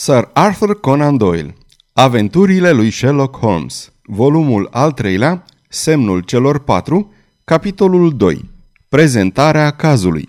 Sir Arthur Conan Doyle, Aventurile lui Sherlock Holmes, volumul al treilea, Semnul celor patru, capitolul 2, Prezentarea cazului.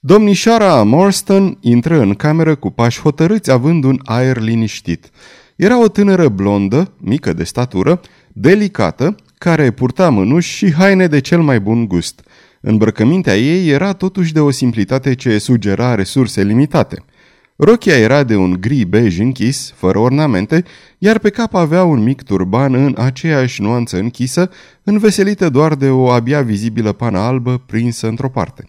Domnișoara Morstan intră în cameră cu pași hotărâți, având un aer liniștit. Era o tânără blondă, mică de statură, delicată, care purta mânuși și haine de cel mai bun gust. Îmbrăcămintea ei era totuși de o simplitate ce sugera resurse limitate. Rochia era de un gri bej închis, fără ornamente, iar pe cap avea un mic turban în aceeași nuanță închisă, înveselită doar de o abia vizibilă pană albă prinsă într-o parte.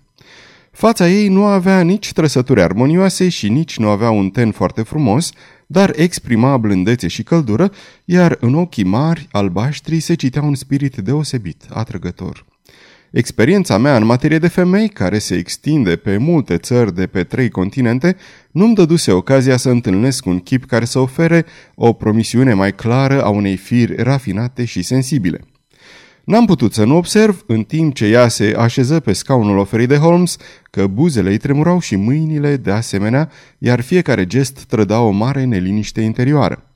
Fața ei nu avea nici trăsături armonioase și nici nu avea un ten foarte frumos, dar exprima blândețe și căldură, iar în ochii mari, albaștri, se citea un spirit deosebit, atrăgător. Experiența mea în materie de femei, care se extinde pe multe țări de pe 3 continente, nu-mi dăduse ocazia să întâlnesc un chip care să ofere o promisiune mai clară a unei firi rafinate și sensibile. N-am putut să nu observ, în timp ce ea se așeză pe scaunul oferit de Holmes, că buzele îi tremurau și mâinile de asemenea, iar fiecare gest trăda o mare neliniște interioară.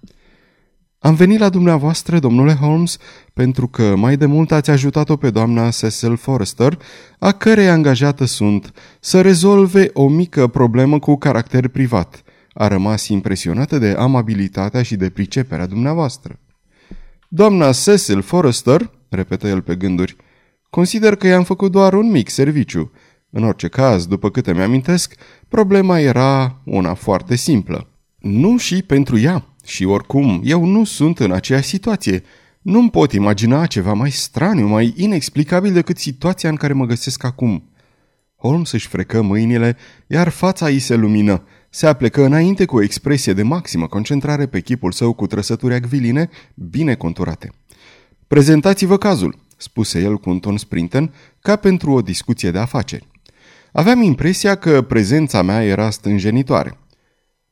Am venit la dumneavoastră, domnule Holmes, pentru că mai de mult ați ajutat-o pe doamna Cecil Forrester, a cărei angajată sunt, să rezolve o mică problemă cu caracter privat. A rămas impresionată de amabilitatea și de priceperea dumneavoastră. Doamna Cecil Forrester, repetă el pe gânduri, consider că i-am făcut doar un mic serviciu. În orice caz, după câte mi-amintesc, problema era una foarte simplă. Nu și pentru ea. Și oricum, eu nu sunt în aceeași situație. Nu-mi pot imagina ceva mai straniu, mai inexplicabil decât situația în care mă găsesc acum. Holmes își frecă mâinile, iar fața îi se lumină. Se aplecă înainte cu o expresie de maximă concentrare pe chipul său cu trăsături acviline, bine conturate. Prezentați-vă cazul, spuse el cu un ton sprinten, ca pentru o discuție de afaceri. Aveam impresia că prezența mea era stânjenitoare.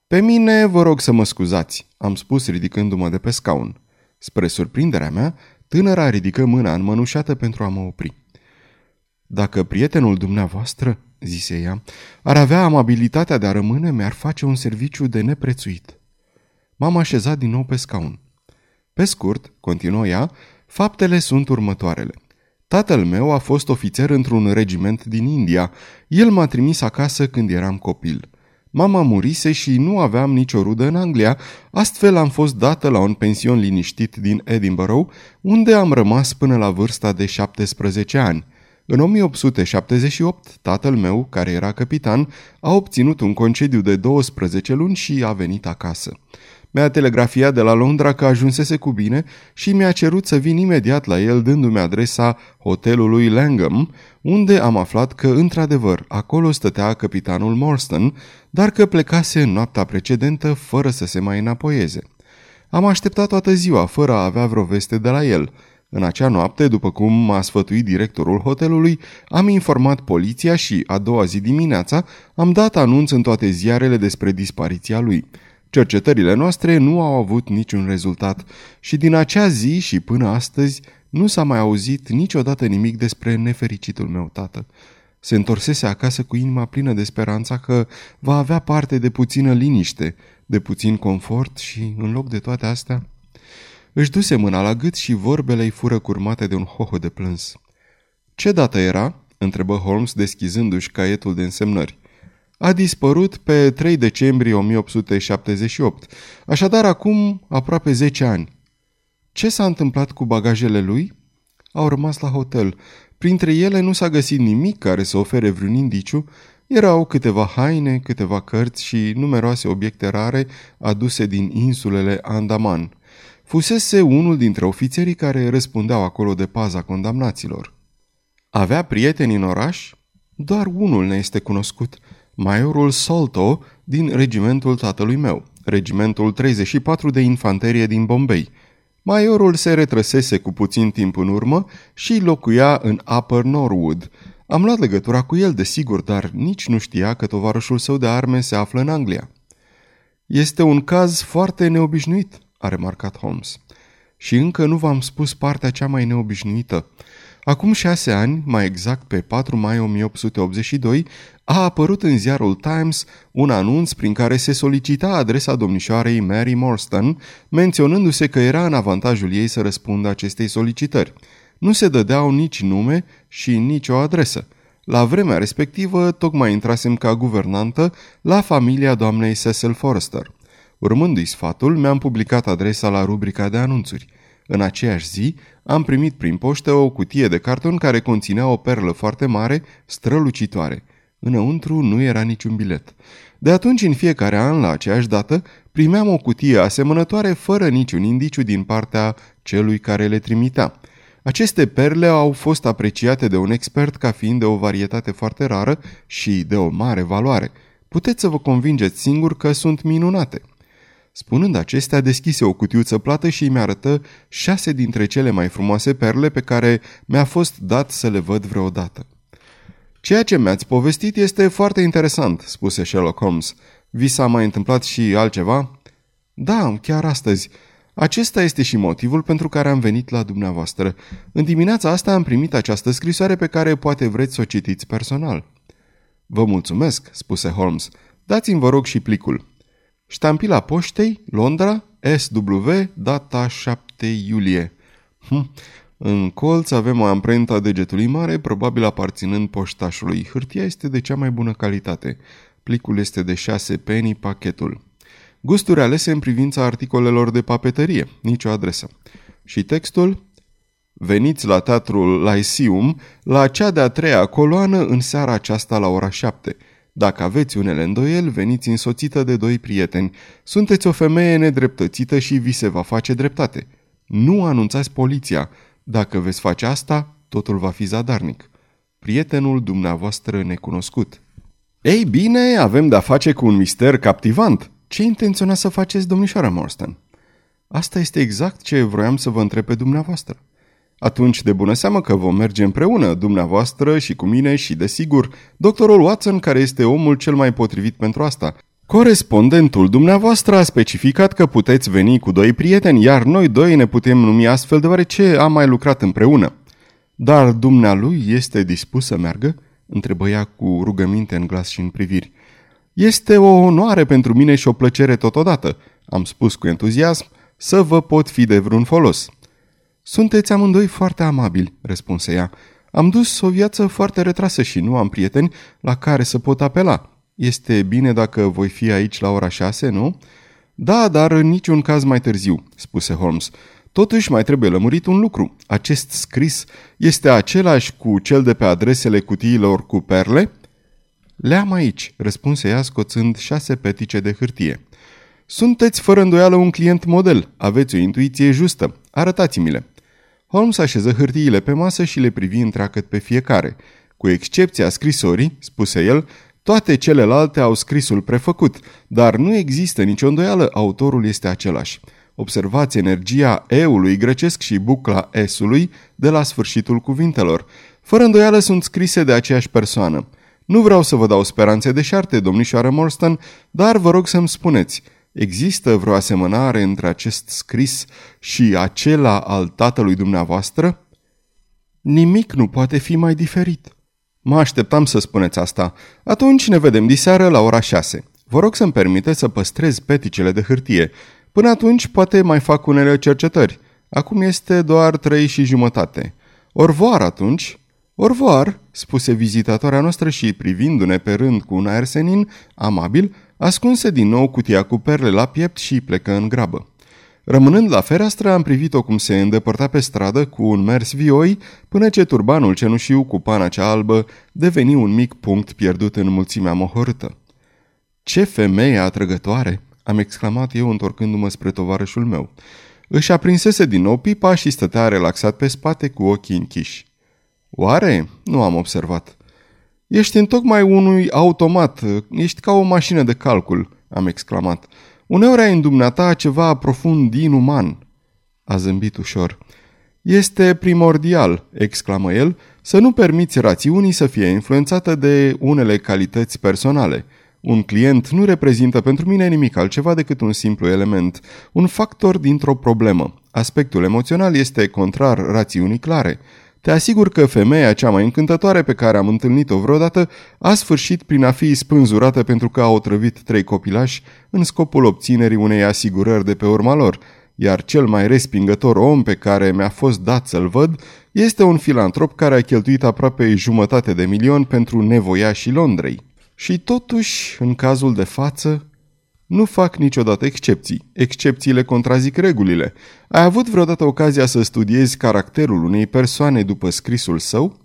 Pe mine vă rog să mă scuzați, am spus ridicându-mă de pe scaun. Spre surprinderea mea, tânăra ridică mâna înmănușată pentru a mă opri. Dacă prietenul dumneavoastră, zise ea, ar avea amabilitatea de a rămâne, mi-ar face un serviciu de neprețuit. M-am așezat din nou pe scaun. Pe scurt, continuă ea, faptele sunt următoarele. Tatăl meu a fost ofițer într-un regiment din India. El m-a trimis acasă când eram copil. Mama murise și nu aveam nicio rudă în Anglia, astfel am fost dată la un pension liniștit din Edinburgh, unde am rămas până la vârsta de 17 ani. În 1878, tatăl meu, care era capitan, a obținut un concediu de 12 luni și a venit acasă. Mi-a telegrafiat de la Londra că ajunsese cu bine și mi-a cerut să vin imediat la el, dându-mi adresa hotelului Langham, unde am aflat că, într-adevăr, acolo stătea căpitanul Morstan, dar că plecase în noaptea precedentă fără să se mai înapoieze. Am așteptat toată ziua, fără a avea vreo veste de la el. În acea noapte, după cum m-a sfătuit directorul hotelului, am informat poliția și, a doua zi dimineața, am dat anunț în toate ziarele despre dispariția lui. Cercetările noastre nu au avut niciun rezultat și din acea zi și până astăzi nu s-a mai auzit niciodată nimic despre nefericitul meu tată. Se întorsese acasă cu inima plină de speranța că va avea parte de puțină liniște, de puțin confort și, în loc de toate astea, își duse mâna la gât și vorbele îi fură curmate de un hoho de plâns. Ce dată era?" întrebă Holmes deschizându-și caietul de însemnări. A dispărut pe 3 decembrie 1878, așadar acum aproape 10 ani. Ce s-a întâmplat cu bagajele lui? Au rămas la hotel. Printre ele nu s-a găsit nimic care să ofere vreun indiciu. Erau câteva haine, câteva cărți și numeroase obiecte rare aduse din insulele Andaman. Fusese unul dintre ofițerii care răspundeau acolo de paza condamnaților. Avea prieteni în oraș? Doar unul ne este cunoscut. Maiorul Solto din regimentul tatălui meu, regimentul 34 de infanterie din Bombay. Maiorul se retrăsese cu puțin timp în urmă și locuia în Upper Norwood. Am luat legătura cu el, desigur, dar nici nu știa că tovarășul său de arme se află în Anglia. Este un caz foarte neobișnuit, a remarcat Holmes. Și încă nu v-am spus partea cea mai neobișnuită. Acum 6 ani, mai exact pe 4 mai 1882, a apărut în ziarul Times un anunț prin care se solicita adresa domnișoarei Mary Morstan, menționându-se că era în avantajul ei să răspundă acestei solicitări. Nu se dădeau nici nume și nici o adresă. La vremea respectivă, tocmai intrasem ca guvernantă la familia doamnei Cecil Forrester. Urmându-i sfatul, mi-am publicat adresa la rubrica de anunțuri. În aceeași zi, am primit prin poștă o cutie de carton care conținea o perlă foarte mare, strălucitoare. Înăuntru nu era niciun bilet. De atunci, în fiecare an, la aceeași dată, primeam o cutie asemănătoare fără niciun indiciu din partea celui care le trimitea. Aceste perle au fost apreciate de un expert ca fiind de o varietate foarte rară și de o mare valoare. Puteți să vă convingeți singur că sunt minunate. Spunând acestea, deschise o cutiuță plată și îmi arătă 6 dintre cele mai frumoase perle pe care mi-a fost dat să le văd vreodată. Ceea ce mi-ați povestit este foarte interesant, spuse Sherlock Holmes. Vi s-a mai întâmplat și altceva? Da, chiar astăzi. Acesta este și motivul pentru care am venit la dumneavoastră. În dimineața asta am primit această scrisoare pe care poate vreți să o citiți personal. Vă mulțumesc, spuse Holmes. Dați-mi vă rog și plicul. Ștampila poștei, Londra, SW, data 7 iulie. În colț avem o amprentă a degetului mare, probabil aparținând poștașului. Hârtia este de cea mai bună calitate. Plicul este de 6 penny pachetul. Gusturi alese în privința articolelor de papetărie, nicio adresă. Și textul? Veniți la teatrul Lyceum, la cea de-a 3-a coloană în seara aceasta la ora 7. Dacă aveți unele îndoieli, veniți însoțită de 2 prieteni. Sunteți o femeie nedreptățită și vi se va face dreptate. Nu anunțați poliția. Dacă veți face asta, totul va fi zadarnic. Prietenul dumneavoastră necunoscut. Ei bine, avem de-a face cu un mister captivant. Ce intenționați să faceți, domnișoara Morstan? Asta este exact ce vroiam să vă întreb pe dumneavoastră. Atunci, de bună seamă că vom merge împreună, dumneavoastră și cu mine și, desigur, doctorul Watson, care este omul cel mai potrivit pentru asta. Corespondentul dumneavoastră a specificat că puteți veni cu 2 prieteni, iar noi 2 ne putem numi astfel deoarece am mai lucrat împreună. Dar dumnealui este dispus să meargă? Întrebă ea cu rugăminte în glas și în priviri. Este o onoare pentru mine și o plăcere totodată, am spus cu entuziasm, să vă pot fi de vreun folos. Sunteți amândoi foarte amabili, răspunse ea. Am dus o viață foarte retrasă și nu am prieteni la care să pot apela. Este bine dacă voi fi aici la ora 6, nu? Da, dar în niciun caz mai târziu, spuse Holmes. Totuși mai trebuie lămurit un lucru. Acest scris este același cu cel de pe adresele cutiilor cu perle? Le-am aici, răspunse ea scoțând 6 petice de hârtie. Sunteți fără îndoială un client model, aveți o intuiție justă, arătați-mi-le. Holmes așeză hârtiile pe masă și le privi întreagăt pe fiecare. Cu excepția scrisorii, spuse el, toate celelalte au scrisul prefăcut, dar nu există nicio îndoială, autorul este același. Observați energia E-ului grecesc și bucla S-ului de la sfârșitul cuvintelor. Fără îndoială sunt scrise de aceeași persoană. Nu vreau să vă dau speranțe deșarte, domnișoară Morstan, dar vă rog să-mi spuneți, există vreo asemănare între acest scris și acela al tatălui dumneavoastră? Nimic nu poate fi mai diferit. Mă așteptam să spuneți asta. Atunci ne vedem diseară la ora 6. Vă rog să-mi permiteți să păstrez peticele de hârtie. Până atunci poate mai fac unele cercetări. Acum este doar 3:30. Au revoir atunci. Au revoir, spuse vizitatoarea noastră și, privindu-ne pe rând cu un aer senin, amabil, ascunse din nou cutia cu perle la piept și plecă în grabă. Rămânând la fereastră, am privit-o cum se îndepărta pe stradă cu un mers vioi, până ce turbanul cenușiu cu pana cea albă deveni un mic punct pierdut în mulțimea mohorâtă. Ce femeie atrăgătoare!" am exclamat eu întorcându-mă spre tovarășul meu. Își aprinsese din nou pipa și stătea relaxat pe spate cu ochii închiși. Oare? Nu am observat. Ești întocmai unui automat, ești ca o mașină de calcul, am exclamat. Uneori ai în dumneata ceva profund inuman. A zâmbit ușor. Este primordial, exclamă el, să nu permiți rațiunii să fie influențată de unele calități personale. Un client nu reprezintă pentru mine nimic altceva decât un simplu element, un factor dintr-o problemă. Aspectul emoțional este contrar rațiunii clare. Te asigur că femeia cea mai încântătoare pe care am întâlnit-o vreodată a sfârșit prin a fi spânzurată pentru că a otrăvit 3 copilași în scopul obținerii unei asigurări de pe urma lor, iar cel mai respingător om pe care mi-a fost dat să-l văd este un filantrop care a cheltuit aproape 750.000 pentru nevoiașii Londrei. Și totuși, în cazul de față, nu fac niciodată excepții. Excepțiile contrazic regulile. Ai avut vreodată ocazia să studiezi caracterul unei persoane după scrisul său?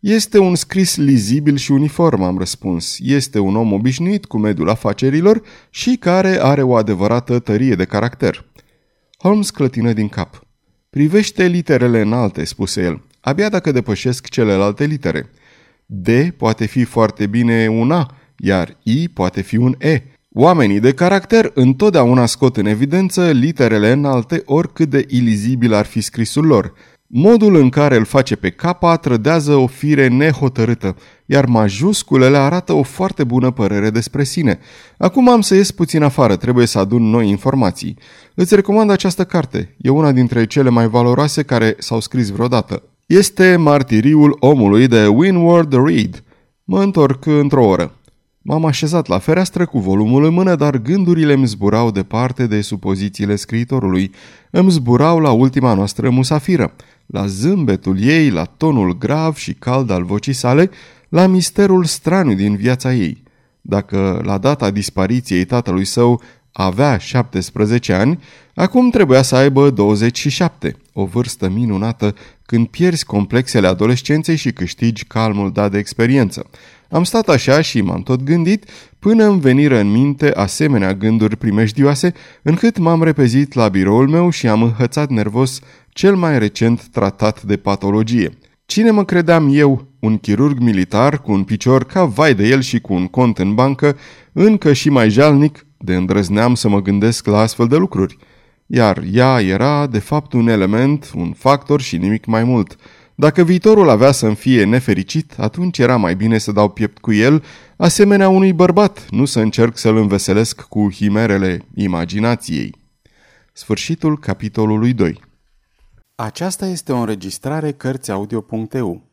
Este un scris lizibil și uniform, am răspuns. Este un om obișnuit cu mediul afacerilor și care are o adevărată tărie de caracter. Holmes clătină din cap. Privește literele înalte, spuse el. Abia dacă depășesc celelalte litere. D poate fi foarte bine un A, iar I poate fi un E. Oamenii de caracter întotdeauna scot în evidență literele înalte oricât de ilizibil ar fi scrisul lor. Modul în care îl face pe capa trădează o fire nehotărâtă, iar majusculele arată o foarte bună părere despre sine. Acum am să ies puțin afară, trebuie să adun noi informații. Îți recomand această carte, e una dintre cele mai valoroase care s-au scris vreodată. Este martiriul omului de Winward Reed. Mă întorc într-o oră. M-am așezat la fereastră cu volumul în mână, dar gândurile îmi zburau departe de supozițiile scriitorului. Îmi zburau la ultima noastră musafiră, la zâmbetul ei, la tonul grav și cald al vocii sale, la misterul straniu din viața ei. Dacă la data dispariției tatălui său avea 17 ani, acum trebuia să aibă 27, o vârstă minunată când pierzi complexele adolescenței și câștigi calmul dat de experiență. Am stat așa și m-am tot gândit până îmi veniră în minte asemenea gânduri primejdioase, încât m-am repezit la biroul meu și am înhățat nervos cel mai recent tratat de patologie. Cine mă credeam eu, un chirurg militar cu un picior ca vai de el și cu un cont în bancă, încă și mai jalnic, de îndrăzneam să mă gândesc la astfel de lucruri. Iar ea era, de fapt, un element, un factor și nimic mai mult. Dacă viitorul avea să-mi fie nefericit, atunci era mai bine să dau piept cu el, asemenea unui bărbat, nu să încerc să-l înveselesc cu himerele imaginației. Sfârșitul capitolului 2. Aceasta este o înregistrare cărțiaudio.eu.